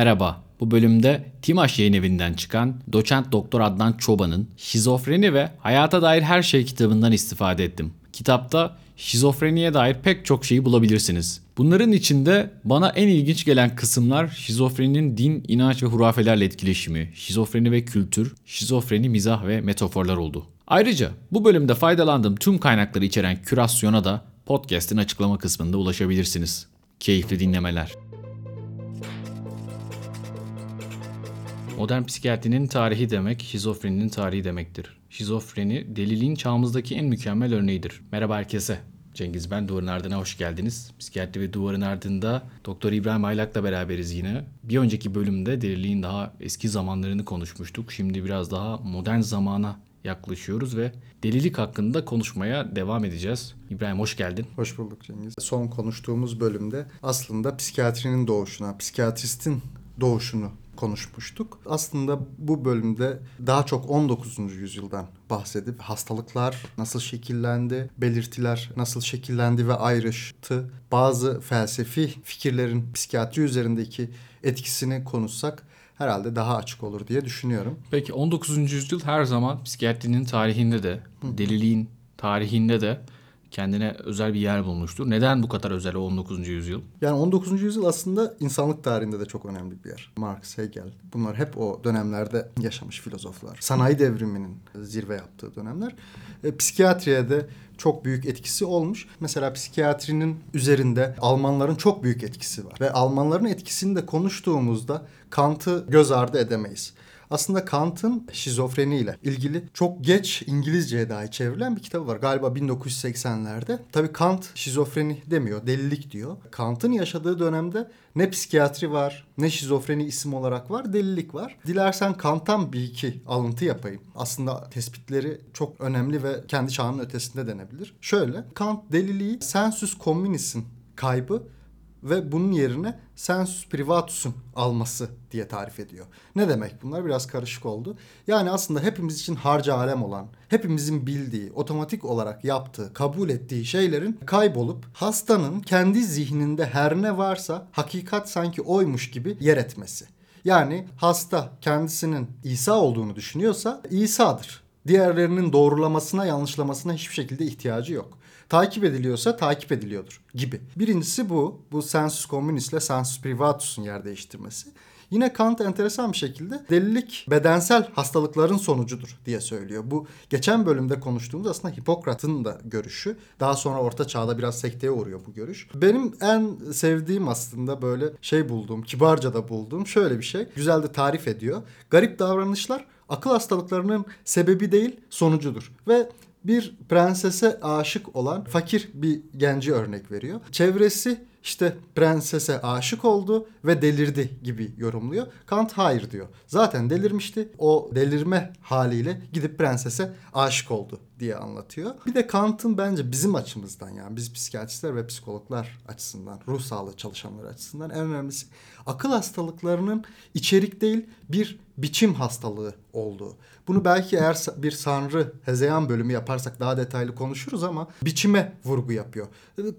Merhaba, bu bölümde Timaş Yayın Evi'nden çıkan doçent doktor Adnan Çoban'ın Şizofreni ve Hayata Dair Her Şey kitabından istifade ettim. Kitapta şizofreniye dair pek çok şeyi bulabilirsiniz. Bunların içinde bana en ilginç gelen kısımlar şizofreninin din, inanç ve hurafelerle etkileşimi, şizofreni ve kültür, şizofreni, mizah ve metaforlar oldu. Ayrıca bu bölümde faydalandığım tüm kaynakları içeren kürasyona da podcast'in açıklama kısmında ulaşabilirsiniz. Keyifli dinlemeler. Modern psikiyatrinin tarihi demek, şizofreninin tarihi demektir. Şizofreni, deliliğin çağımızdaki en mükemmel örneğidir. Merhaba herkese. Cengiz ben, Duvarın Ardına hoş geldiniz. Psikiyatri ve Duvarın Ardında Doktor İbrahim Aylak'la beraberiz yine. Bir önceki bölümde deliliğin daha eski zamanlarını konuşmuştuk. Şimdi biraz daha modern zamana yaklaşıyoruz ve delilik hakkında konuşmaya devam edeceğiz. İbrahim hoş geldin. Hoş bulduk Cengiz. Son konuştuğumuz bölümde aslında psikiyatrinin doğuşuna, psikiyatristin doğuşunu konuşmuştuk. Aslında bu bölümde daha çok 19. yüzyıldan bahsedip hastalıklar nasıl şekillendi, belirtiler nasıl şekillendi ve ayrıştı, bazı felsefi fikirlerin psikiyatri üzerindeki etkisini konuşsak herhalde daha açık olur diye düşünüyorum. Peki 19. yüzyıl her zaman psikiyatrinin tarihinde de, deliliğin tarihinde de kendine özel bir yer bulmuştur. Neden bu kadar özel o 19. yüzyıl? Yani 19. yüzyıl aslında insanlık tarihinde de çok önemli bir yer. Marx, Hegel, bunlar hep o dönemlerde yaşamış filozoflar. Sanayi devriminin zirve yaptığı dönemler. Psikiyatriye de çok büyük etkisi olmuş. Mesela psikiyatrinin üzerinde Almanların çok büyük etkisi var. Ve Almanların etkisini de konuştuğumuzda Kant'ı göz ardı edemeyiz. Aslında Kant'ın şizofreniyle ilgili çok geç İngilizceye dahi çevrilen bir kitabı var. Galiba 1980'lerde. Tabii Kant şizofreni demiyor, delilik diyor. Kant'ın yaşadığı dönemde ne psikiyatri var, ne şizofreni isim olarak var, delilik var. Dilersen Kant'tan bir iki alıntı yapayım. Aslında tespitleri çok önemli ve kendi çağının ötesinde denebilir. Şöyle, Kant deliliği sensus communis'in kaybı ve bunun yerine sensus privatus'un alması diye tarif ediyor. Ne demek bunlar? Biraz karışık oldu. Yani aslında hepimiz için harca alem olan, hepimizin bildiği, otomatik olarak yaptığı, kabul ettiği şeylerin kaybolup hastanın kendi zihninde her ne varsa hakikat sanki oymuş gibi yer etmesi. Yani hasta kendisinin İsa olduğunu düşünüyorsa İsa'dır. Diğerlerinin doğrulamasına, yanlışlamasına hiçbir şekilde ihtiyacı yok. Takip ediliyorsa takip ediliyordur gibi. Birincisi bu. Bu sensus communis ile sensus privatus'un yer değiştirmesi. Yine Kant enteresan bir şekilde delilik bedensel hastalıkların sonucudur diye söylüyor. Bu geçen bölümde konuştuğumuz aslında Hipokrat'ın da görüşü. Daha sonra Orta Çağ'da biraz sekteye uğruyor bu görüş. Benim en sevdiğim aslında böyle bulduğum, kibarca da bulduğum şöyle bir şey. Güzel de tarif ediyor. Garip davranışlar akıl hastalıklarının sebebi değil sonucudur. Ve bir prensese aşık olan fakir bir genci örnek veriyor. Çevresi işte prensese aşık oldu ve delirdi gibi yorumluyor. Kant hayır diyor. Zaten delirmişti. O delirme haliyle gidip prensese aşık oldu diye anlatıyor. Bir de Kant'ın bence bizim açımızdan, yani biz psikiyatristler ve psikologlar açısından, ruh sağlığı çalışanları açısından en önemlisi akıl hastalıklarının içerik değil bir biçim hastalığı olduğu. Bunu belki eğer bir sanrı hezeyan bölümü yaparsak daha detaylı konuşuruz ama biçime vurgu yapıyor.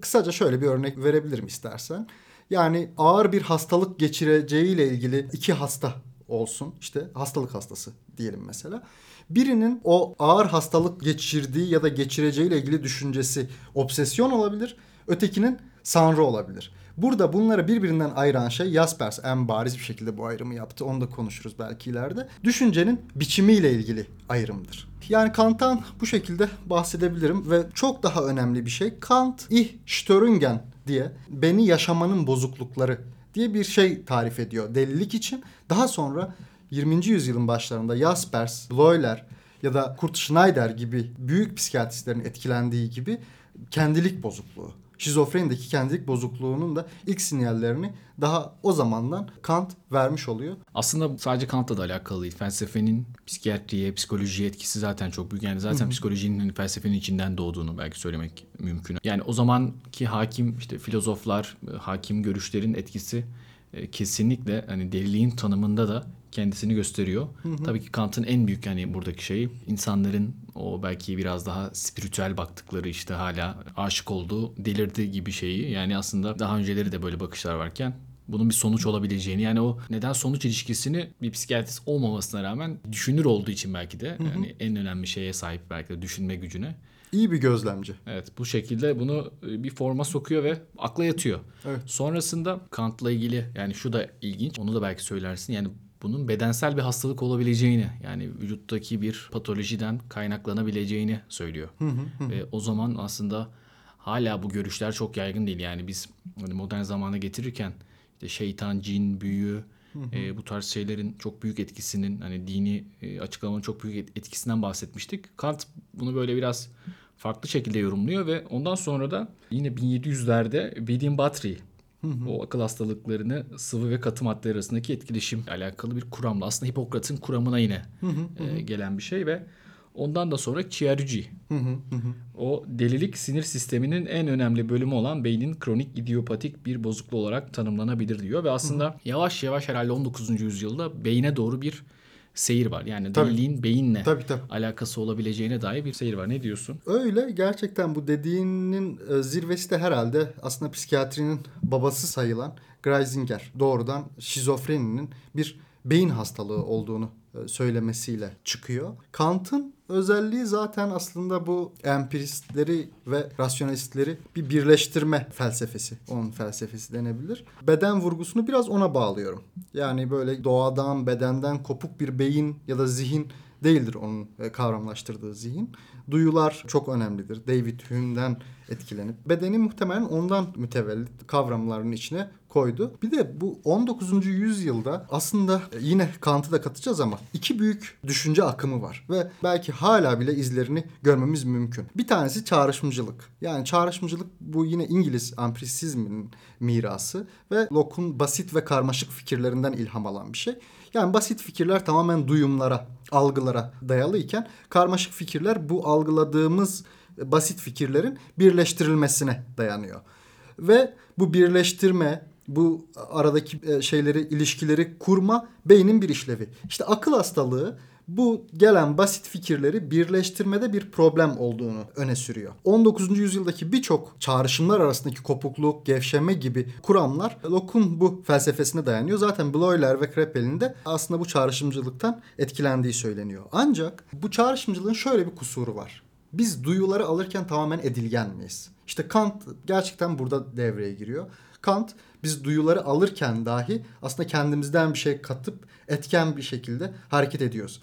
Kısaca şöyle bir örnek verebilirim istersen. Yani ağır bir hastalık geçireceğiyle ilgili iki hasta olsun, işte hastalık hastası diyelim mesela. Birinin o ağır hastalık geçirdiği ya da geçireceğiyle ilgili düşüncesi obsesyon olabilir. Ötekinin sanrı olabilir. Burada bunları birbirinden ayıran şey, Jaspers en bariz bir şekilde bu ayrımı yaptı. Onu da konuşuruz belki ileride. Düşüncenin biçimiyle ilgili ayrımdır. Yani Kant'tan bu şekilde bahsedebilirim ve çok daha önemli bir şey. Kant, Ich Störungen diye beni yaşamanın bozuklukları diye bir şey tarif ediyor delilik için. Daha sonra 20. yüzyılın başlarında Jaspers, Bleuler ya da Kurt Schneider gibi büyük psikiyatristlerin etkilendiği gibi kendilik bozukluğu, şizofrenideki kendilik bozukluğunun da ilk sinyallerini daha o zamandan Kant vermiş oluyor. Aslında sadece Kant'la da alakalı değil. Felsefenin psikiyatriye, psikolojiye etkisi zaten çok büyük. Yani zaten psikolojinin felsefenin içinden doğduğunu belki söylemek mümkün. Yani o zamanki hakim işte filozoflar, hakim görüşlerin etkisi kesinlikle hani deliliğin tanımında da kendisini gösteriyor. Tabii ki Kant'ın en büyük hani buradaki şeyi insanların o belki biraz daha spiritüel baktıkları, işte hala aşık olduğu, delirdi gibi şeyi. Yani aslında daha önceleri de böyle bakışlar varken bunun bir sonuç olabileceğini, yani o neden sonuç ilişkisini bir psikiyatrist olmamasına rağmen düşünür olduğu için belki de yani en önemli şeye sahip, belki de düşünme gücüne. İyi bir gözlemci. Evet, bu şekilde bunu bir forma sokuyor ve akla yatıyor. Evet. Sonrasında Kant'la ilgili, yani şu da ilginç, onu da belki söylersin, yani bunun bedensel bir hastalık olabileceğini, yani vücuttaki bir patolojiden kaynaklanabileceğini söylüyor. Ve o zaman aslında hala bu görüşler çok yaygın değil. Yani biz hani modern zamana getirirken işte şeytan, cin, büyü, bu tarz şeylerin çok büyük etkisinin, hani dini açıklamanın çok büyük etkisinden bahsetmiştik. Kant bunu böyle biraz farklı şekilde yorumluyor ve ondan sonra da yine 1700'lerde William Buttery o akıl hastalıklarını sıvı ve katı madde arasındaki etkileşim alakalı bir kuramla, aslında Hipokrat'ın kuramına yine gelen bir şey ve ondan da sonra Chiaruggi. O delilik sinir sisteminin en önemli bölümü olan beynin kronik idiopatik bir bozukluğu olarak tanımlanabilir diyor. Ve aslında yavaş yavaş herhalde 19. yüzyılda beyine doğru bir seyir var. Yani deliliğin beyinle alakası olabileceğine dair bir seyir var. Ne diyorsun? Öyle, gerçekten bu dediğinin zirvesi de herhalde aslında psikiyatrinin babası sayılan Griesinger, doğrudan şizofreninin bir beyin hastalığı olduğunu söylemesiyle çıkıyor. Kant'ın özelliği zaten aslında bu empiristleri ve rasyonalistleri bir birleştirme felsefesi. Onun felsefesi denebilir. Beden vurgusunu biraz ona bağlıyorum. Yani böyle doğadan, bedenden kopuk bir beyin ya da zihin değildir onun kavramlaştırdığı zihin. Duyular çok önemlidir. David Hume'den etkilenip bedeni muhtemelen ondan mütevellit kavramların içine koydu. Bir de bu 19. yüzyılda aslında yine Kant'ı da katacağız ama iki büyük düşünce akımı var ve belki hala bile izlerini görmemiz mümkün. Bir tanesi çağrışımcılık. Yani çağrışımcılık bu yine İngiliz empirisizminin mirası ve Locke'un basit ve karmaşık fikirlerinden ilham alan bir şey. Yani basit fikirler tamamen duyumlara, algılara dayalı iken karmaşık fikirler bu algıladığımız basit fikirlerin birleştirilmesine dayanıyor. Ve bu birleştirme, bu aradaki şeyleri, ilişkileri kurma beynin bir işlevi. İşte akıl hastalığı bu gelen basit fikirleri birleştirmede bir problem olduğunu öne sürüyor. 19. yüzyıldaki birçok çağrışımlar arasındaki kopukluk, gevşeme gibi kuramlar Locke'un bu felsefesine dayanıyor. Zaten Bleuler ve Kraepelin de aslında bu çağrışımcılıktan etkilendiği söyleniyor. Ancak bu çağrışımcılığın şöyle bir kusuru var. Biz duyuları alırken tamamen edilgen miyiz? İşte Kant gerçekten burada devreye giriyor. Kant biz duyuları alırken dahi aslında kendimizden bir şey katıp etken bir şekilde hareket ediyoruz.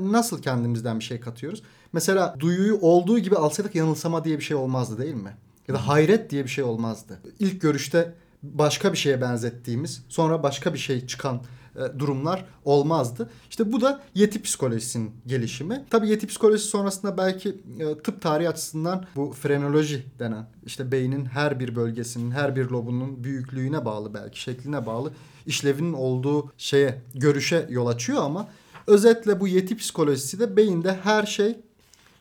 Nasıl kendimizden bir şey katıyoruz? Mesela duyuyu olduğu gibi alsaydık yanılsama diye bir şey olmazdı, değil mi? Ya da hayret diye bir şey olmazdı. İlk görüşte başka bir şeye benzettiğimiz, sonra başka bir şey çıkan durumlar olmazdı. İşte bu da yeti psikolojisinin gelişimi. Tabii yeti psikolojisi sonrasında belki tıp tarihi açısından bu frenoloji denen, işte beynin her bir bölgesinin, her bir lobunun büyüklüğüne bağlı, belki şekline bağlı işlevinin olduğu şeye, görüşe yol açıyor ama özetle bu yeti psikolojisi de beyinde her şey,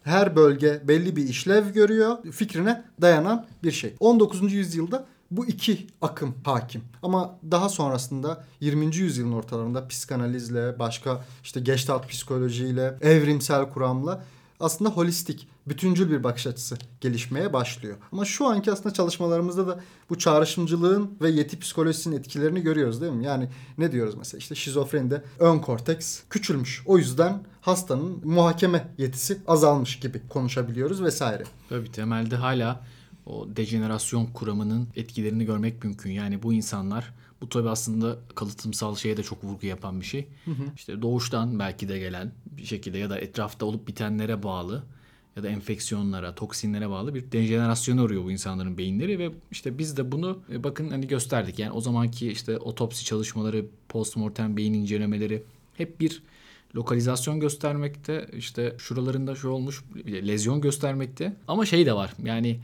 her bölge belli bir işlev görüyor, fikrine dayanan bir şey. 19. yüzyılda bu iki akım hakim. Ama daha sonrasında 20. yüzyılın ortalarında psikanalizle, başka işte Gestalt psikolojiyle, evrimsel kuramla aslında holistik, bütüncül bir bakış açısı gelişmeye başlıyor. Ama şu anki aslında çalışmalarımızda da bu çağrışımcılığın ve yeti psikolojisinin etkilerini görüyoruz, değil mi? Yani ne diyoruz mesela? İşte şizofrenide ön korteks küçülmüş. O yüzden hastanın muhakeme yetisi azalmış gibi konuşabiliyoruz vesaire. Tabii temelde hala o dejenerasyon kuramının etkilerini görmek mümkün. Yani bu insanlar, bu tabii aslında kalıtımsal şeye de çok vurgu yapan bir şey. İşte doğuştan belki de gelen bir şekilde ya da etrafta olup bitenlere bağlı ya da enfeksiyonlara, toksinlere bağlı bir dejenerasyona uğruyor bu insanların beyinleri ve işte biz de bunu bakın hani gösterdik. Yani o zamanki işte otopsi çalışmaları, postmortem beyin incelemeleri hep bir lokalizasyon göstermekte. İşte şuralarında şu olmuş, lezyon göstermekte. Ama şey de var. Yani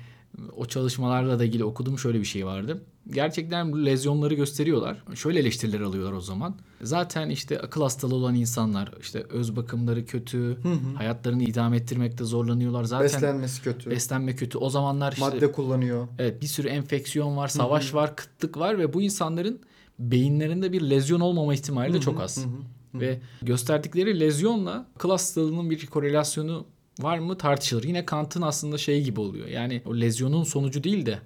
o çalışmalarla da ilgili okudum, şöyle bir şey vardı. Gerçekten bu lezyonları gösteriyorlar. Şöyle eleştiriler alıyorlar o zaman. Zaten işte akıl hastalığı olan insanlar işte öz bakımları kötü, hayatlarını idame ettirmekte zorlanıyorlar. Zaten beslenmesi kötü. Beslenme kötü. O zamanlar işte madde kullanıyor. Evet, bir sürü enfeksiyon var, savaş var, kıtlık var ve bu insanların beyinlerinde bir lezyon olmama ihtimali de çok az. Ve gösterdikleri lezyonla akıl hastalığının bir korelasyonu var mı tartışılır. Yine Kant'ın aslında şeyi gibi oluyor. Yani o lezyonun sonucu değil de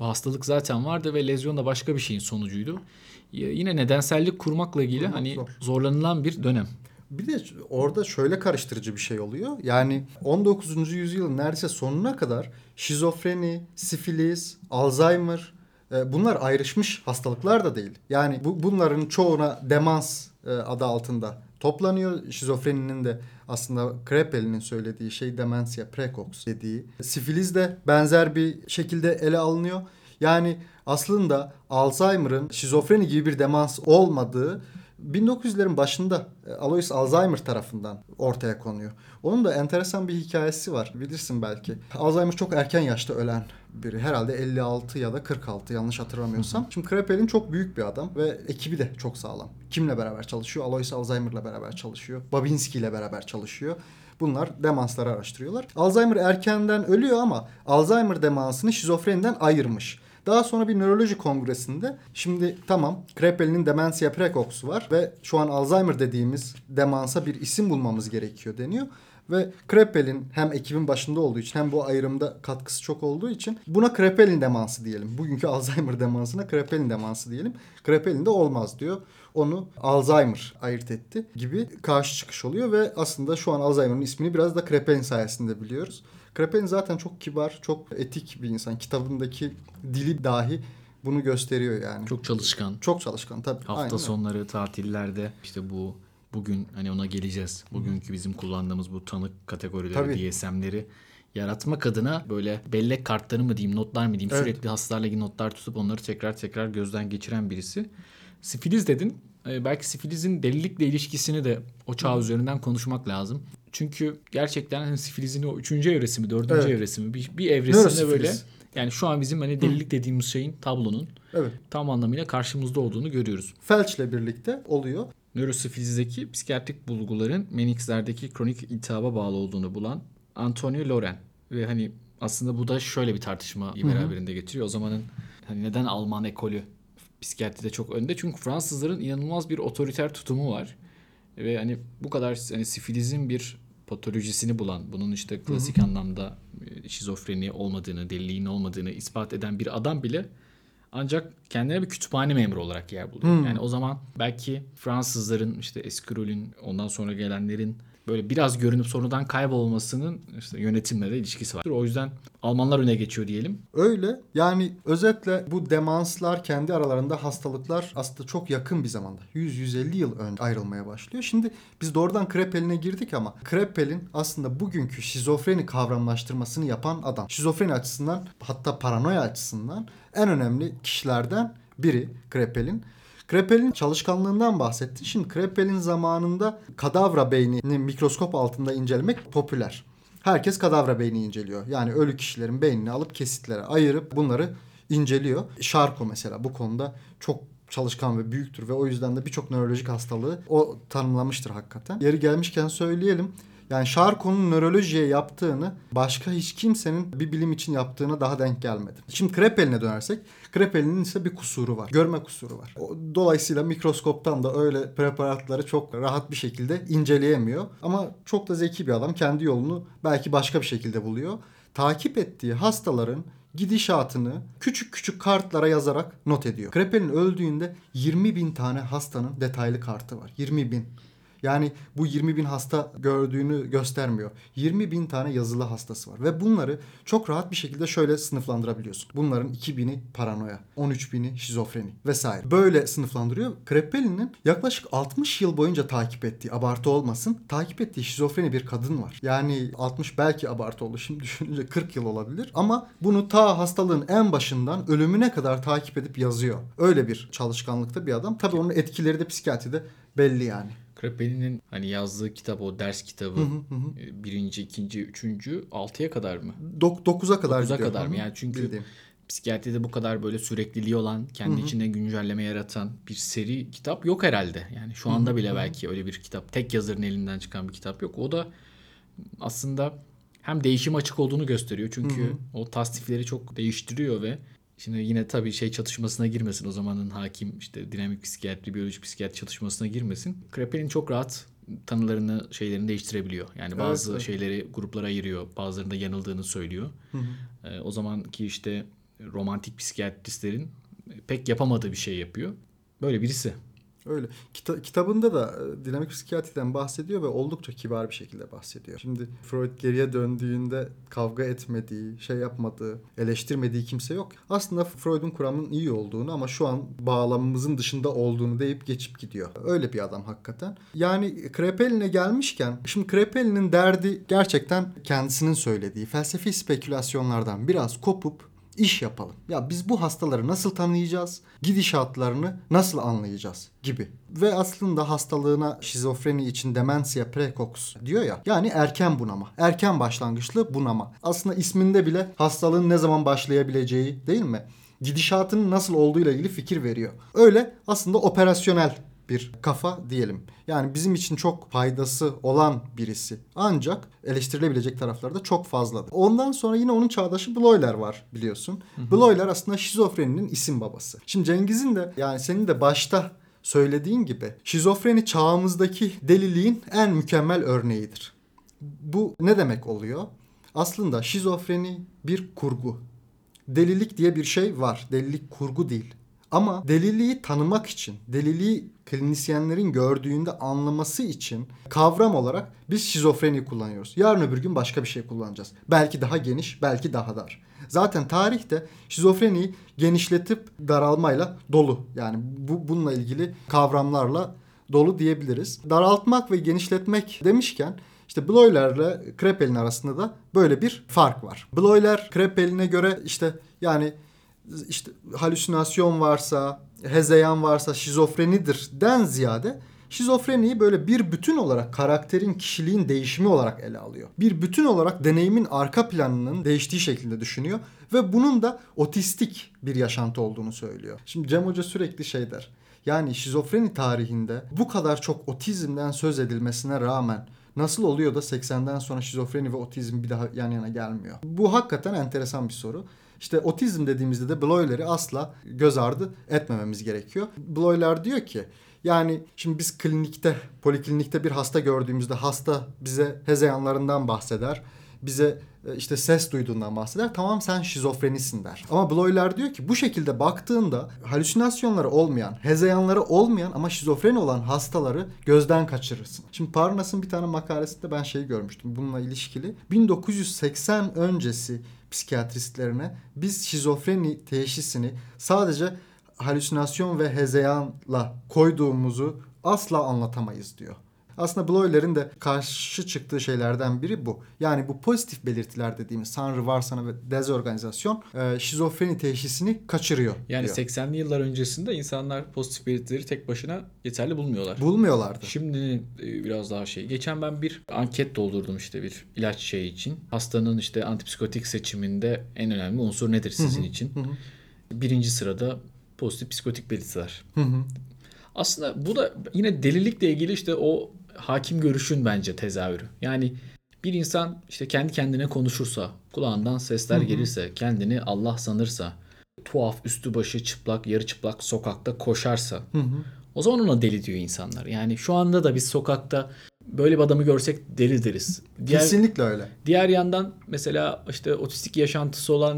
o hastalık zaten vardı ve lezyon da başka bir şeyin sonucuydu. Yine nedensellik kurmakla ilgili zorlanılan bir dönem. Bir de orada şöyle karıştırıcı bir şey oluyor. Yani 19. yüzyılın neredeyse sonuna kadar şizofreni, sifilis, Alzheimer bunlar ayrışmış hastalıklar da değil. Yani bunların çoğuna demans adı altında toplanıyor. Şizofreninin de aslında Kraepelin'in söylediği şey demensiya precox dediği. Sifiliz de benzer bir şekilde ele alınıyor. Yani aslında Alzheimer'ın şizofreni gibi bir demans olmadığı 1900'lerin başında Alois Alzheimer tarafından ortaya konuyor. Onun da enteresan bir hikayesi var. Bilirsin belki. Alzheimer çok erken yaşta ölen biri. Herhalde 56 ya da 46 yanlış hatırlamıyorsam. Şimdi Kraepelin çok büyük bir adam ve ekibi de çok sağlam. Kimle beraber çalışıyor? Alois Alzheimer'la beraber çalışıyor. Babinski ile beraber çalışıyor. Bunlar demansları araştırıyorlar. Alzheimer erkenden ölüyor ama Alzheimer demansını şizofreniden ayırmış. Daha sonra bir nöroloji kongresinde şimdi tamam Kraepelin'in demensiya precox'u var ve şu an Alzheimer dediğimiz demansa bir isim bulmamız gerekiyor deniyor. Ve Kraepelin hem ekibin başında olduğu için hem bu ayrımda katkısı çok olduğu için buna Kraepelin demansı diyelim. Bugünkü Alzheimer demansına Kraepelin demansı diyelim. Kraepelin de olmaz diyor. Onu Alzheimer ayırt etti gibi karşı çıkış oluyor ve aslında şu an Alzheimer'ın ismini biraz da Kraepelin sayesinde biliyoruz. Kraepelin zaten çok kibar, çok etik bir insan. Kitabındaki dili dahi bunu gösteriyor yani. Çok çalışkan. Çok çalışkan tabii. Hafta sonları, tatillerde işte bu bugün hani ona geleceğiz. Bugünkü bizim kullandığımız bu tanık kategorileri, DSM'leri yaratmak adına böyle bellek kartları mı diyeyim, notlar mı diyeyim, sürekli hastalarla ilgili notlar tutup onları tekrar gözden geçiren birisi. Sifiliz dedin. Belki sifilizin delilikle ilişkisini de o çağ üzerinden konuşmak lazım. Çünkü gerçekten sifilizin o 3. evresi mi, 4. evresi mi bir evresinde böyle. Yani şu an bizim hani delilik dediğimiz şeyin tablonun tam anlamıyla karşımızda olduğunu görüyoruz. Felçle birlikte oluyor. Nörosifilizdeki psikiyatrik bulguların Meningitslerdeki kronik iltihaba bağlı olduğunu bulan Antoine Laurent ve hani aslında bu da şöyle bir tartışmayı beraberinde getiriyor. O zamanın hani neden Alman ekolü psikiyatride çok önde? Çünkü Fransızların inanılmaz bir otoriter tutumu var. Ve hani bu kadar hani sifilizin bir patolojisini bulan, bunun işte klasik anlamda şizofreni olmadığını, deliliğin olmadığını ispat eden bir adam bile ancak kendine bir kütüphane memuru olarak yer buluyor. Yani o zaman belki Fransızların işte Esquirol'ün ondan sonra gelenlerin böyle biraz görünüp sonradan kaybolmasının işte yönetimle de ilişkisi var. O yüzden Almanlar öne geçiyor diyelim. Öyle. Yani özetle bu demanslar kendi aralarında hastalıklar aslında çok yakın bir zamanda. 100-150 yıl önce ayrılmaya başlıyor. Şimdi biz doğrudan Kraepelin'e girdik ama Kraepelin aslında bugünkü şizofreni kavramlaştırmasını yapan adam. Şizofreni açısından hatta paranoya açısından en önemli kişilerden biri Kraepelin. Kraepelin çalışkanlığından bahsetti. Şimdi Kraepelin zamanında kadavra beynini mikroskop altında incelemek popüler. Herkes kadavra beyni inceliyor. Yani ölü kişilerin beynini alıp kesitlere ayırıp bunları inceliyor. Charcot mesela bu konuda çok çalışkan ve büyüktür ve o yüzden de birçok nörolojik hastalığı o tanımlamıştır hakikaten. Yeri gelmişken söyleyelim. Yani Charcot'un nörolojiye yaptığını başka hiç kimsenin bir bilim için yaptığına daha denk gelmedi. Şimdi Kraepelin'e dönersek, Kraepelin'in ise bir kusuru var. Görme kusuru var. Dolayısıyla mikroskoptan da öyle preparatları çok rahat bir şekilde inceleyemiyor. Ama çok da zeki bir adam. Kendi yolunu belki başka bir şekilde buluyor. Takip ettiği hastaların gidişatını küçük küçük kartlara yazarak not ediyor. Kraepelin öldüğünde 20.000 tane hastanın detaylı kartı var. 20.000. Yani bu 20.000 hasta gördüğünü göstermiyor. 20.000 tane yazılı hastası var. Ve bunları çok rahat bir şekilde şöyle sınıflandırabiliyorsun. Bunların 2.000'i paranoya, 13.000'i şizofreni vesaire. Böyle sınıflandırıyor. Kraepelin'in yaklaşık 60 yıl boyunca takip ettiği, abartı olmasın, takip ettiği şizofreni bir kadın var. Yani 60 belki abartı oldu. Şimdi düşününce 40 yıl olabilir. Ama bunu ta hastalığın en başından ölümüne kadar takip edip yazıyor. Öyle bir çalışkanlıkta bir adam. Tabii onun etkileri de psikiyatride belli yani. Kraepelin'in hani yazdığı kitap o ders kitabı 1. 2. 3. 6'ya kadar mı? 9'a kadar gidiyor. 9'a kadar mı? Yani çünkü psikiyatride bu kadar böyle sürekliliği olan, kendi içinde güncelleme yaratan bir seri kitap yok herhalde. Yani şu anda bile belki öyle bir kitap, tek yazarın elinden çıkan bir kitap yok. O da aslında hem değişim açık olduğunu gösteriyor. Çünkü o tasnifleri çok değiştiriyor ve şimdi yine tabii şey çatışmasına girmesin. O zamanın hakim işte dinamik psikiyatri, biyolojik psikiyatri çatışmasına girmesin. Kraepelin çok rahat tanılarını, şeylerini değiştirebiliyor. Yani bazı şeyleri gruplara ayırıyor. Bazılarında yanıldığını söylüyor. O zamanki işte romantik psikiyatristlerin pek yapamadığı bir şey yapıyor. Böyle birisi. Öyle. Kitabında da dinamik psikiyatriden bahsediyor ve oldukça kibar bir şekilde bahsediyor. Şimdi Freud geriye döndüğünde kavga etmediği, şey yapmadığı, eleştirmediği kimse yok. Aslında Freud'un kuramının iyi olduğunu ama şu an bağlamımızın dışında olduğunu deyip geçip gidiyor. Öyle bir adam hakikaten. Yani Kraepelin'e gelmişken, şimdi Kraepelin'in derdi gerçekten kendisinin söylediği felsefi spekülasyonlardan biraz kopup İş yapalım. Ya biz bu hastaları nasıl tanıyacağız? Gidişatlarını nasıl anlayacağız? Gibi. Ve aslında hastalığına şizofreni için demensiye precox diyor ya. Yani erken bunama. Erken başlangıçlı bunama. Aslında isminde bile hastalığın ne zaman başlayabileceği, değil mi? Gidişatının nasıl olduğuyla ilgili fikir veriyor. Öyle aslında operasyonel bir kafa diyelim. Yani bizim için çok faydası olan birisi. Ancak eleştirilebilecek tarafları da çok fazladır. Ondan sonra yine onun çağdaşı Bleuler var biliyorsun. Bleuler aslında şizofreninin isim babası. Şimdi Cengiz'in de, yani senin de başta söylediğin gibi, şizofreni çağımızdaki deliliğin en mükemmel örneğidir. Bu ne demek oluyor? Aslında şizofreni bir kurgu. Delilik diye bir şey var. Delilik kurgu değil. Ama deliliği tanımak için, deliliği klinisyenlerin gördüğünde anlaması için kavram olarak biz şizofreni kullanıyoruz. Yarın öbür gün başka bir şey kullanacağız. Belki daha geniş, belki daha dar. Zaten tarih de şizofreniyi genişletip daralmayla dolu. Yani bununla ilgili kavramlarla dolu diyebiliriz. Daraltmak ve genişletmek demişken, İşte Bleuler'le Kraepelin arasında da böyle bir fark var. Bleuler Kraepelin'e göre işte halüsinasyon varsa, hezeyan varsa şizofrenidir den ziyade şizofreniyi böyle bir bütün olarak karakterin, kişiliğin değişimi olarak ele alıyor. Bir bütün olarak deneyimin arka planının değiştiği şekilde düşünüyor ve bunun da otistik bir yaşantı olduğunu söylüyor. Şimdi Cem Hoca sürekli şey der. Yani şizofreni tarihinde bu kadar çok otizmden söz edilmesine rağmen nasıl oluyor da 80'den sonra şizofreni ve otizm bir daha yan yana gelmiyor? Bu hakikaten enteresan bir soru. İşte otizm dediğimizde de Bleuler'i asla göz ardı etmememiz gerekiyor. Bleuler diyor ki, yani şimdi biz klinikte, poliklinikte bir hasta gördüğümüzde hasta bize hezeyanlarından bahseder. Bize işte ses duyduğundan bahseder. Tamam, sen şizofrenisin der. Ama Bleuler diyor ki bu şekilde baktığında halüsinasyonları olmayan, hezeyanları olmayan ama şizofreni olan hastaları gözden kaçırırsın. Şimdi Parnas'ın bir tane makalesinde ben şeyi görmüştüm bununla ilişkili. 1980 öncesi psikiyatristlerine biz şizofreni teşhisini sadece halüsinasyon ve hezeyanla koyduğumuzu asla anlatamayız diyor. Aslında Bleuler'in de karşı çıktığı şeylerden biri bu. Yani bu pozitif belirtiler dediğimiz sanrı, varsana ve dezorganizasyon şizofreni teşhisini kaçırıyor. Yani diyor. 80'li yıllar öncesinde insanlar pozitif belirtileri tek başına yeterli bulmuyorlar. Bulmuyorlardı. Şimdi biraz daha şey. Geçen ben bir anket doldurdum işte bir ilaç şeyi için. Hastanın işte antipsikotik seçiminde en önemli unsur nedir sizin için? Birinci sırada pozitif psikotik belirtiler. Aslında bu da yine delilikle ilgili işte o hakim görüşün bence tezahürü. Yani bir insan işte kendi kendine konuşursa, kulağından sesler gelirse, kendini Allah sanırsa, tuhaf üstü başı çıplak, yarı çıplak sokakta koşarsa o zaman ona deli diyor insanlar. Yani şu anda da biz sokakta böyle bir adamı görsek deli deriz. Kesinlikle öyle. Diğer yandan mesela işte otistik yaşantısı olan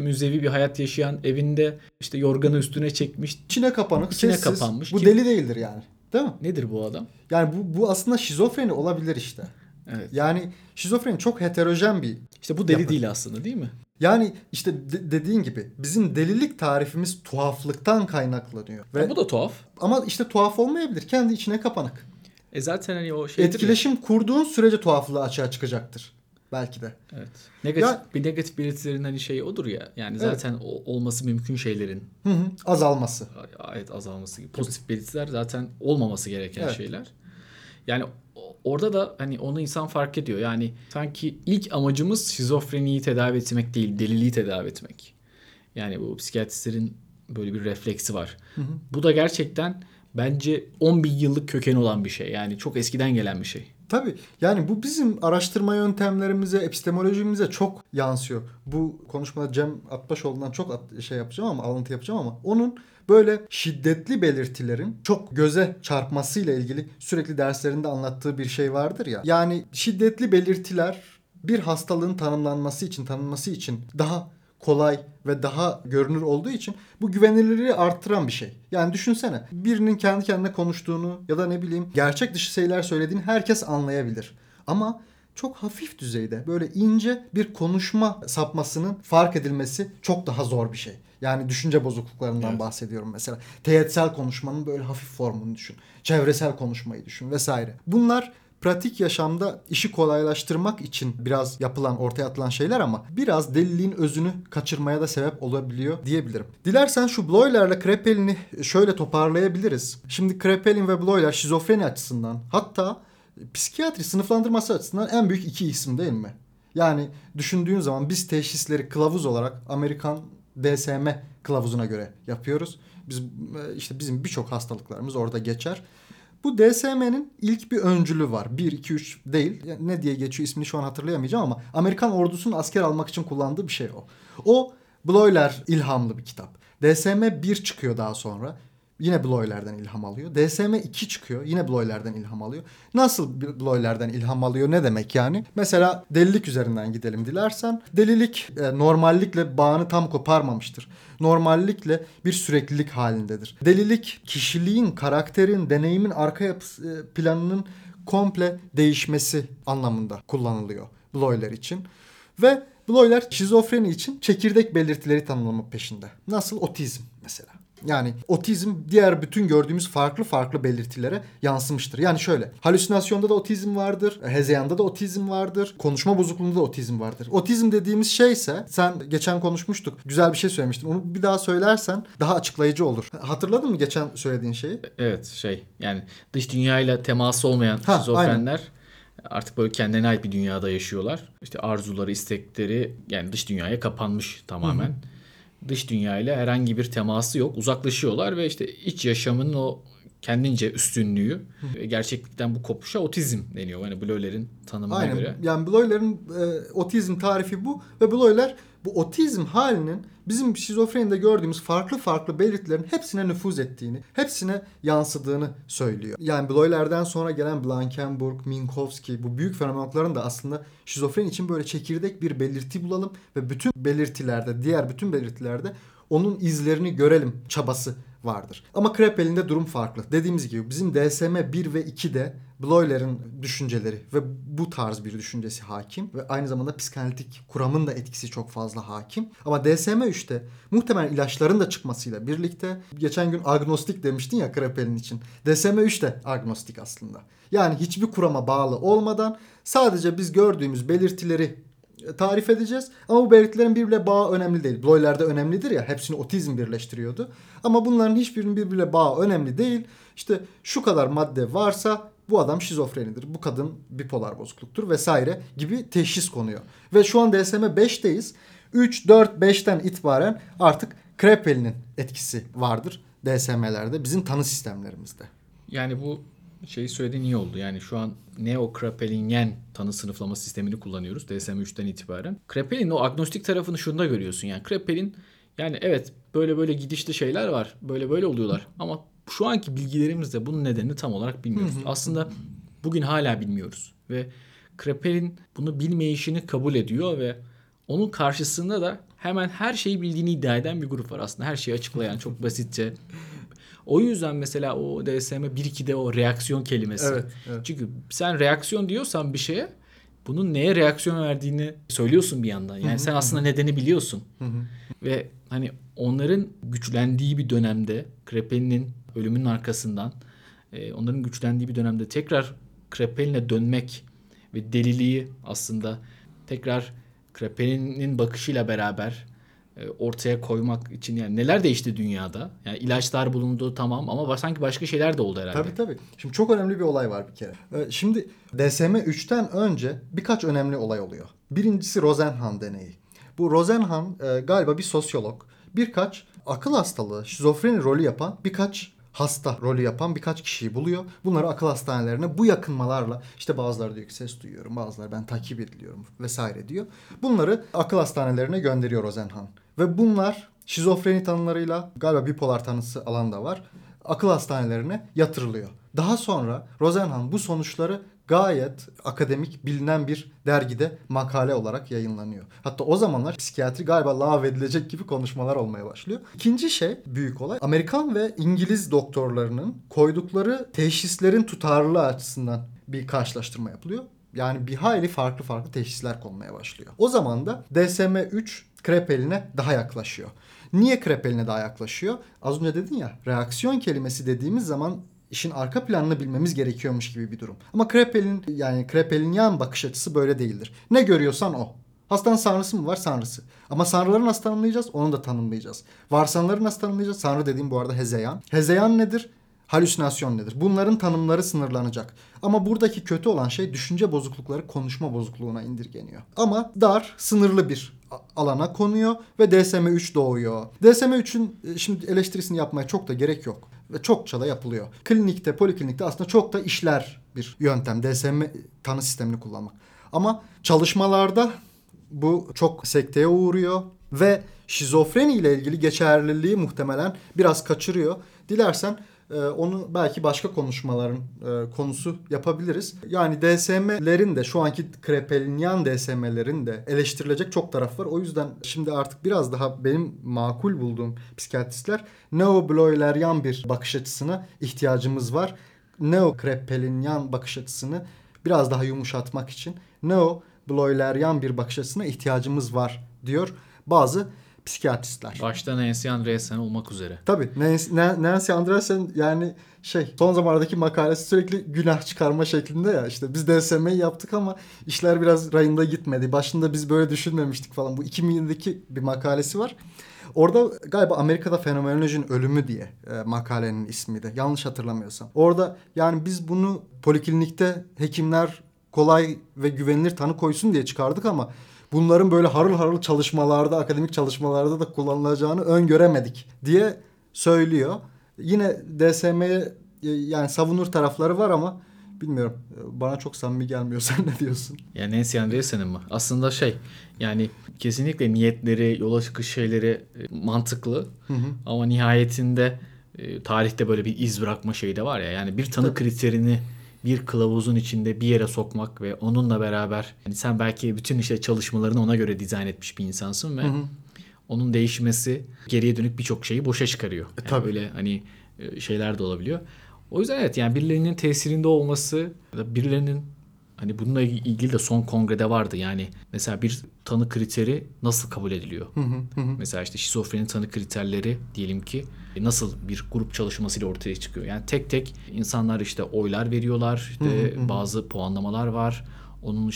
müzevi bir hayat yaşayan, evinde işte yorganı üstüne çekmiş, içine kapanık, sessiz. Kapanmış. Bu deli değildir yani. Değil mi? Nedir bu adam? Yani bu aslında şizofreni olabilir işte. Evet. Yani şizofreni çok heterojen bir. İşte bu deli değil aslında, değil mi? Yani işte dediğin gibi bizim delilik tarifimiz tuhaflıktan kaynaklanıyor. Ve bu da tuhaf. Ama işte tuhaf olmayabilir. Kendi içine kapanık. Zaten hani o şeydir. Etkileşim kurduğun sürece tuhaflığı açığa çıkacaktır. Belki de. Evet. Negatif belirtilerin hani şeyi odur ya. Yani zaten olması mümkün şeylerin. Azalması. Evet, azalması gibi. Pozitif belirtiler zaten olmaması gereken şeyler. Yani orada da hani onu insan fark ediyor. Yani sanki ilk amacımız şizofreniyi tedavi etmek değil, deliliği tedavi etmek. Yani bu psikiyatristlerin böyle bir refleksi var. Bu da gerçekten bence 10 bin yıllık kökeni olan bir şey. Yani çok eskiden gelen bir şey. Tabii yani bu bizim araştırma yöntemlerimize, epistemolojimize çok yansıyor. Bu konuşmada Cem Atbaşoğlu'ndan çok alıntı yapacağım ama onun böyle şiddetli belirtilerin çok göze çarpmasıyla ilgili sürekli derslerinde anlattığı bir şey vardır ya. Yani şiddetli belirtiler bir hastalığın tanınması için daha kolay ve daha görünür olduğu için bu güvenilirliği artıran bir şey. Yani düşünsene birinin kendi kendine konuştuğunu ya da ne bileyim gerçek dışı şeyler söylediğini herkes anlayabilir. Ama çok hafif düzeyde böyle ince bir konuşma sapmasının fark edilmesi çok daha zor bir şey. Yani düşünce bozukluklarından bahsediyorum mesela. Teğetsel konuşmanın böyle hafif formunu düşün. Çevresel konuşmayı düşün vesaire. Bunlar pratik yaşamda işi kolaylaştırmak için biraz ortaya atılan şeyler ama biraz deliliğin özünü kaçırmaya da sebep olabiliyor diyebilirim. Dilersen şu Bleuler'le Kraepelin'i şöyle toparlayabiliriz. Şimdi Kraepelin ve Bleuler şizofreni açısından hatta psikiyatri sınıflandırması açısından en büyük iki isim değil mi? Yani düşündüğün zaman biz teşhisleri kılavuz olarak Amerikan DSM kılavuzuna göre yapıyoruz. Bizim birçok hastalıklarımız orada geçer. Bu DSM'nin ilk bir öncülü var. 1, 2, 3 değil. Yani ne diye geçiyor ismini şu an hatırlayamayacağım ama Amerikan ordusunun asker almak için kullandığı bir şey o. O Bleuler ilhamlı bir kitap. DSM 1 çıkıyor daha sonra. Yine Bleuler'den ilham alıyor. DSM 2 çıkıyor. Yine Bleuler'den ilham alıyor. Nasıl Bleuler'den ilham alıyor? Ne demek yani? Mesela delilik üzerinden gidelim dilersen. Delilik normallikle bağını tam koparmamıştır. Normallikle bir süreklilik halindedir. Delilik kişiliğin, karakterin, deneyimin arka yapısı, planının komple değişmesi anlamında kullanılıyor Bleuler için. Ve Bleuler şizofreni için çekirdek belirtileri tanımlamak peşinde. Nasıl? Otizm mesela. Yani otizm diğer bütün gördüğümüz farklı belirtilere yansımıştır. Yani şöyle, halüsinasyonda da otizm vardır, hezeyanda da otizm vardır, konuşma bozukluğunda da otizm vardır. Otizm dediğimiz şeyse, sen geçen konuşmuştuk, güzel bir şey söylemiştin. Onu bir daha söylersen daha açıklayıcı olur. Hatırladın mı geçen söylediğin şeyi? Evet, yani dış dünyayla teması olmayan şizofrenler... Aynen. Artık böyle kendine ait bir dünyada yaşıyorlar. İşte arzuları, istekleri yani dış dünyaya kapanmış tamamen. Hı hı. Dış dünyayla herhangi bir teması yok. Uzaklaşıyorlar ve işte iç yaşamının o kendince üstünlüğü, gerçeklikten bu kopuşa otizm deniyor. Yani Bleuler'in tanımına göre. Yani Bleuler'in otizm tarifi bu ve Bleuler bu otizm halinin bizim şizofrenide gördüğümüz farklı belirtilerin hepsine nüfuz ettiğini, hepsine yansıdığını söylüyor. Yani Bleuler'den sonra gelen Blankenburg, Minkowski bu büyük fenomenologların da aslında şizofren için böyle çekirdek bir belirti bulalım ve diğer bütün belirtilerde onun izlerini görelim çabası vardır. Ama Kraepelin'de durum farklı. Dediğimiz gibi bizim DSM 1 ve 2'de Bleuler'in düşünceleri ve bu tarz bir düşüncesi hakim ve aynı zamanda psikanalitik kuramın da etkisi çok fazla hakim. Ama DSM 3'te muhtemelen ilaçların da çıkmasıyla birlikte geçen gün agnostik demiştin ya Kraepelin için. DSM 3'te agnostik aslında. Yani hiçbir kurama bağlı olmadan sadece biz gördüğümüz belirtileri tarif edeceğiz. Ama bu belirtilerin birbirine bağı önemli değil. Bleuler'de önemlidir ya. Hepsini otizm birleştiriyordu. Ama bunların hiçbirinin birbirine bağı önemli değil. İşte şu kadar madde varsa bu adam şizofrenidir. Bu kadın bipolar bozukluktur vesaire gibi teşhis konuyor. Ve şu an DSM 5'teyiz. 3, 4, 5'ten itibaren artık Kraepelin'in etkisi vardır DSM'lerde. Bizim tanı sistemlerimizde. Yani bu söylediğin iyi oldu. Yani şu an neo-Kraepelinyen tanı sınıflama sistemini kullanıyoruz DSM-3'ten itibaren. Kraepelin'in o agnostik tarafını şunda görüyorsun. Yani Kraepelin evet böyle gidişli şeyler var. Böyle oluyorlar. Ama şu anki bilgilerimizde bunun nedenini tam olarak bilmiyoruz. Hı hı. Aslında bugün hala bilmiyoruz. Ve Kraepelin bunu bilmeyişini kabul ediyor ve onun karşısında da hemen her şeyi bildiğini iddia eden bir grup var. Aslında her şeyi açıklayan çok basitçe. O yüzden mesela o DSM 1-2'de o reaksiyon kelimesi. Evet. Çünkü sen reaksiyon diyorsan bir şeye bunun neye reaksiyon verdiğini söylüyorsun bir yandan. Yani sen aslında nedeni biliyorsun. Ve onların güçlendiği bir dönemde Kraepelin'in ölümünün arkasından onların güçlendiği bir dönemde tekrar Kraepelin'e dönmek ve deliliği aslında tekrar Kraepelin'in bakışıyla beraber ortaya koymak için neler değişti dünyada? Yani ilaçlar bulundu tamam ama sanki başka şeyler de oldu herhalde. Tabii. Şimdi çok önemli bir olay var bir kere. Şimdi DSM 3'ten önce birkaç önemli olay oluyor. Birincisi Rosenhan deneyi. Bu Rosenhan galiba bir sosyolog. Birkaç akıl hastalığı, şizofreni rolü yapan birkaç hasta rolü yapan birkaç kişiyi buluyor. Bunları akıl hastanelerine bu yakınmalarla, işte bazıları diyor ki ses duyuyorum, bazıları ben takip ediliyorum vesaire diyor. Bunları akıl hastanelerine gönderiyor Rosenhan. Ve bunlar şizofreni tanılarıyla, galiba bipolar tanısı alan da var, akıl hastanelerine yatırılıyor. Daha sonra Rosenhan bu sonuçları gayet akademik, bilinen bir dergide makale olarak yayınlanıyor. Hatta o zamanlar psikiyatri galiba lağvedilecek gibi konuşmalar olmaya başlıyor. İkinci şey, büyük olay, Amerikan ve İngiliz doktorlarının koydukları teşhislerin tutarlılığı açısından bir karşılaştırma yapılıyor. Yani bir hayli farklı teşhisler konmaya başlıyor. O zaman da DSM-3 Kraepelin'e daha yaklaşıyor. Niye Kraepelin'e daha yaklaşıyor? Az önce dedin ya, reaksiyon kelimesi dediğimiz zaman işin arka planını bilmemiz gerekiyormuş gibi bir durum. Ama Kraepelin, yani Kraepelinian bakış açısı böyle değildir. Ne görüyorsan o. Hastanın sanrısı mı var? Sanrısı. Ama sanrıları nasıl tanımlayacağız? Onu da tanımlayacağız. Varsanları nasıl tanımlayacağız? Sanrı dediğim bu arada hezeyan. Hezeyan nedir? Halüsinasyon nedir? Bunların tanımları sınırlanacak. Ama buradaki kötü olan şey düşünce bozuklukları konuşma bozukluğuna indirgeniyor. Ama dar, sınırlı bir alana konuyor ve DSM-3 doğuyor. DSM-3'ün şimdi eleştirisini yapmaya çok da gerek yok. Ve çokça da yapılıyor. Klinikte, poliklinikte aslında çok da işler bir yöntem. DSM tanı sistemini kullanmak. Ama çalışmalarda bu çok sekteye uğruyor ve şizofreni ile ilgili geçerliliği muhtemelen biraz kaçırıyor. Dilersen onu belki başka konuşmaların konusu yapabiliriz. Yani DSM'lerin de, şu anki Kraepelinian DSM'lerin de eleştirilecek çok taraf var. O yüzden şimdi artık biraz daha benim makul bulduğum psikiyatristler neo-Bleuler'yan bir bakış açısına ihtiyacımız var. Neo-Kraepelinian bakış açısını biraz daha yumuşatmak için neo-Bleuler'yan bir bakış açısına ihtiyacımız var diyor bazı psikiyatristler. Başta Nancy Andreasen olmak üzere. Tabii. Nancy Andreasen, yani son zamanlardaki makalesi sürekli günah çıkarma şeklinde ya. İşte biz DSM'yi yaptık ama işler biraz rayında gitmedi. Başında biz böyle düşünmemiştik falan. Bu 2007'deki bir makalesi var. Orada galiba Amerika'da Fenomenolojinin Ölümü diye makalenin ismi de. Yanlış hatırlamıyorsam. Orada yani biz bunu poliklinikte hekimler kolay ve güvenilir tanı koysun diye çıkardık ama bunların böyle harıl çalışmalarda, akademik çalışmalarda da kullanılacağını öngöremedik diye söylüyor. Yine DSM'ye yani savunur tarafları var ama bilmiyorum, bana çok samimi gelmiyor. Sen ne diyorsun? Yani Nancy Andreasen'in mi? Aslında yani kesinlikle niyetleri, yola çıkış şeyleri mantıklı. Ama nihayetinde tarihte böyle bir iz bırakma şeyi de var ya. Yani bir tanı kriterini bir kılavuzun içinde bir yere sokmak ve onunla beraber sen belki bütün çalışmalarını ona göre dizayn etmiş bir insansın ve onun değişmesi geriye dönük birçok şeyi boşa çıkarıyor. Yani böyle şeyler de olabiliyor. O yüzden yani birilerinin tesirinde olması ya da birilerinin bununla ilgili de son kongrede vardı. Yani mesela bir tanı kriteri nasıl kabul ediliyor? Mesela işte şizofreni tanı kriterleri diyelim ki nasıl bir grup çalışmasıyla ortaya çıkıyor? Yani tek tek insanlar oylar veriyorlar. Bazı puanlamalar var. Onun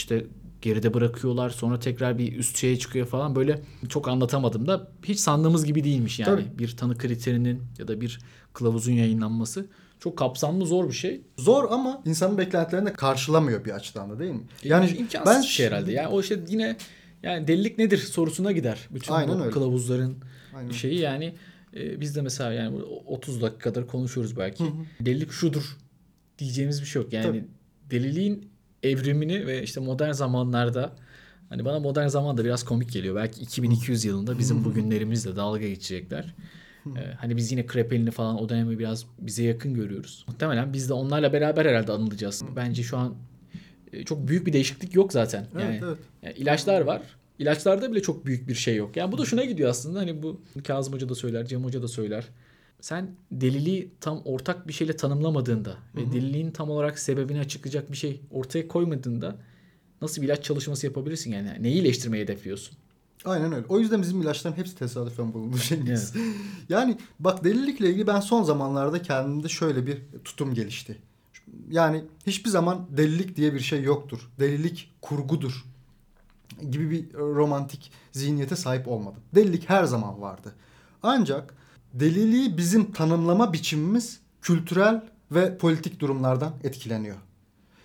geride bırakıyorlar. Sonra tekrar bir üst şeye çıkıyor falan. Böyle çok anlatamadım da hiç sandığımız gibi değilmiş yani. Tabii. Bir tanı kriterinin ya da bir kılavuzun yayınlanması çok kapsamlı, zor bir şey. Zor ama insanın beklentilerini de karşılamıyor bir açıdan da, değil mi? Yani imkansız bir şey herhalde. Yani o yine yani delilik nedir sorusuna gider. Bütün bu kılavuzların şeyi yani biz de mesela yani 30 dakikadır konuşuyoruz belki. Delilik şudur diyeceğimiz bir şey yok. Yani deliliğin evrimini ve modern zamanlarda bana modern zaman da biraz komik geliyor. Belki 2200 yılında bizim bugünlerimizle dalga geçecekler. Biz yine Kraepelin'i falan o dönemi biraz bize yakın görüyoruz. Muhtemelen biz de onlarla beraber herhalde anılacağız. Bence şu an çok büyük bir değişiklik yok zaten. Evet. Yani ilaçlar var. İlaçlarda bile çok büyük bir şey yok. Yani bu da şuna gidiyor aslında. Bu Kazım Hoca da söyler, Cem Hoca da söyler. Sen deliliği tam ortak bir şeyle tanımlamadığında ve deliliğin tam olarak sebebini açıklayacak bir şey ortaya koymadığında nasıl bir ilaç çalışması yapabilirsin yani? Neyi iyileştirmeyi hedefliyorsun? Aynen öyle. O yüzden bizim ilaçların hepsi tesadüfen bulunduğu şeyimiz. Evet. Yani bak, delilikle ilgili ben son zamanlarda kendimde şöyle bir tutum gelişti. Yani hiçbir zaman delilik diye bir şey yoktur. Delilik kurgudur gibi bir romantik zihniyete sahip olmadım. Delilik her zaman vardı. Ancak deliliği bizim tanımlama biçimimiz kültürel ve politik durumlardan etkileniyor.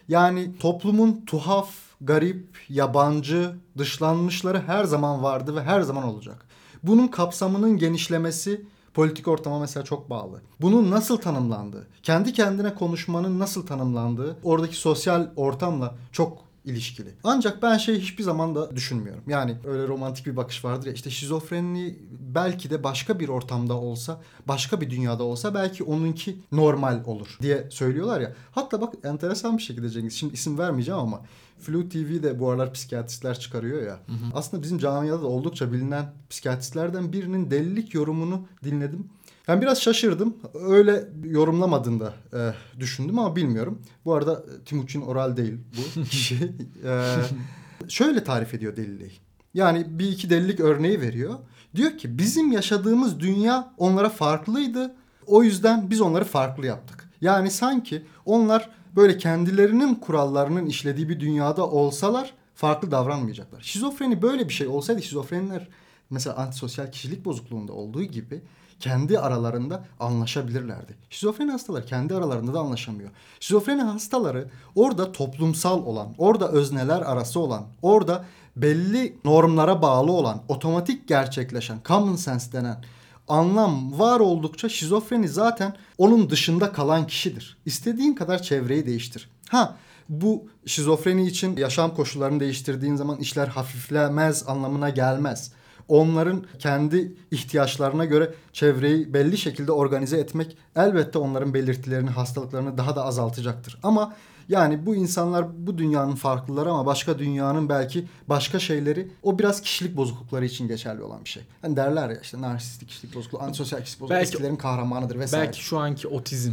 Yani toplumun tuhaf, garip, yabancı, dışlanmışları her zaman vardı ve her zaman olacak. Bunun kapsamının genişlemesi, politik ortama mesela çok bağlı. Bunun nasıl tanımlandığı, kendi kendine konuşmanın nasıl tanımlandığı oradaki sosyal ortamla çok ilişkili. Ancak ben hiçbir zaman da düşünmüyorum. Yani öyle romantik bir bakış vardır ya, işte şizofreni belki de başka bir ortamda olsa, başka bir dünyada olsa belki onunki normal olur diye söylüyorlar ya. Hatta bak enteresan bir şekilde Cengiz, şimdi isim vermeyeceğim ama Flu TV'de bu aralar psikiyatristler çıkarıyor ya. Hı hı. Aslında bizim camiada da oldukça bilinen psikiyatristlerden birinin delilik yorumunu dinledim. Ben biraz şaşırdım. Öyle yorumlamadığını da düşündüm ama bilmiyorum. Bu arada Timuçin Oral değil bu kişi. Şöyle tarif ediyor deliliği. Yani bir iki delilik örneği veriyor. Diyor ki bizim yaşadığımız dünya onlara farklıydı. O yüzden biz onları farklı yaptık. Yani sanki onlar böyle kendilerinin kurallarının işlediği bir dünyada olsalar farklı davranmayacaklar. Şizofreni böyle bir şey olsaydı, şizofreniler mesela antisosyal kişilik bozukluğunda olduğu gibi kendi aralarında anlaşabilirlerdi. Şizofreni hastalar kendi aralarında da anlaşamıyor. Şizofreni hastaları orada toplumsal olan, orada özneler arası olan, orada belli normlara bağlı olan, otomatik gerçekleşen, common sense denen anlam var oldukça şizofreni zaten onun dışında kalan kişidir. İstediğin kadar çevreyi değiştir. Bu şizofreni için yaşam koşullarını değiştirdiğin zaman işler hafiflemez anlamına gelmez. Onların kendi ihtiyaçlarına göre çevreyi belli şekilde organize etmek elbette onların belirtilerini, hastalıklarını daha da azaltacaktır. Ama yani bu insanlar bu dünyanın farklıları ama başka dünyanın belki başka şeyleri, o biraz kişilik bozuklukları için geçerli olan bir şey. Hani derler ya işte narsistik kişilik bozukluğu, antisosyal kişilik bozukluğu eskilerin kahramanıdır vesaire. Belki şu anki otizm.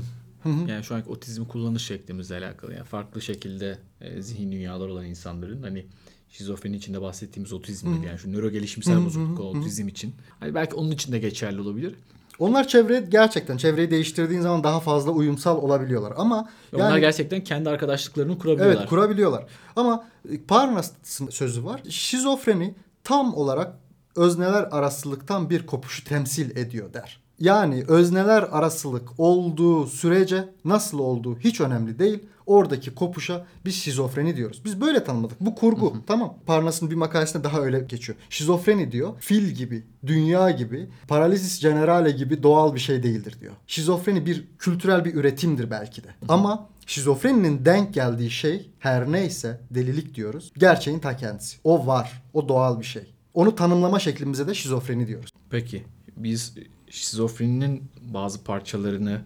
Yani şu anki otizmi kullanış şeklimizle alakalı. Yani farklı şekilde zihin dünyaları olan insanların şizofreni içinde bahsettiğimiz otizm gibi, yani şu nöro gelişimsel bozukluk otizm için. Belki onun için de geçerli olabilir. Onlar gerçekten çevreyi değiştirdiğin zaman daha fazla uyumsal olabiliyorlar ama onlar gerçekten kendi arkadaşlıklarını kurabiliyorlar. Evet, kurabiliyorlar. Ama Parnas'ın sözü var. Şizofreni tam olarak özneler arasılıktan bir kopuşu temsil ediyor der. Yani özneler arasılık olduğu sürece nasıl olduğu hiç önemli değil. Oradaki kopuşa biz şizofreni diyoruz. Biz böyle tanımladık. Bu kurgu. Tamam. Parnas'ın bir makalesinde daha öyle geçiyor. Şizofreni diyor, fil gibi, dünya gibi, paralizis generale gibi doğal bir şey değildir diyor. Şizofreni bir kültürel bir üretimdir belki de. Ama şizofreninin denk geldiği şey her neyse delilik diyoruz. Gerçeğin ta kendisi. O var. O doğal bir şey. Onu tanımlama şeklimize de şizofreni diyoruz. Peki. Biz şizofreninin bazı parçalarını,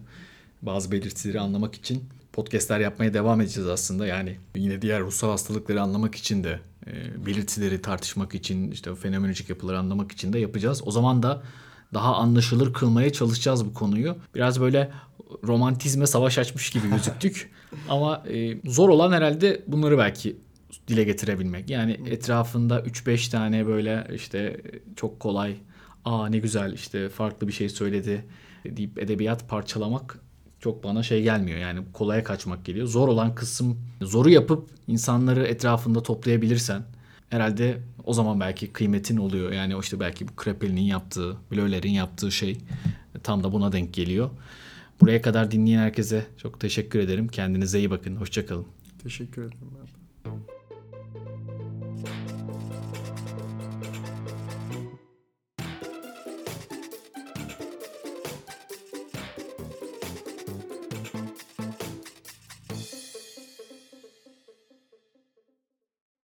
bazı belirtileri anlamak için podcastler yapmaya devam edeceğiz aslında. Yani yine diğer ruhsal hastalıkları anlamak için de, belirtileri tartışmak için, fenomenolojik yapıları anlamak için de yapacağız. O zaman da daha anlaşılır kılmaya çalışacağız bu konuyu. Biraz böyle romantizme savaş açmış gibi gözüktük. Ama zor olan herhalde bunları belki dile getirebilmek. Yani etrafında 3-5 tane böyle çok kolay, ne güzel farklı bir şey söyledi deyip edebiyat parçalamak çok bana gelmiyor. Yani kolaya kaçmak geliyor. Zor olan kısım, zoru yapıp insanları etrafında toplayabilirsen herhalde o zaman belki kıymetin oluyor. Yani belki bu Kraepelin'in yaptığı, Bleuler'in yaptığı şey tam da buna denk geliyor. Buraya kadar dinleyen herkese çok teşekkür ederim. Kendinize iyi bakın. Hoşça kalın. Teşekkür ederim.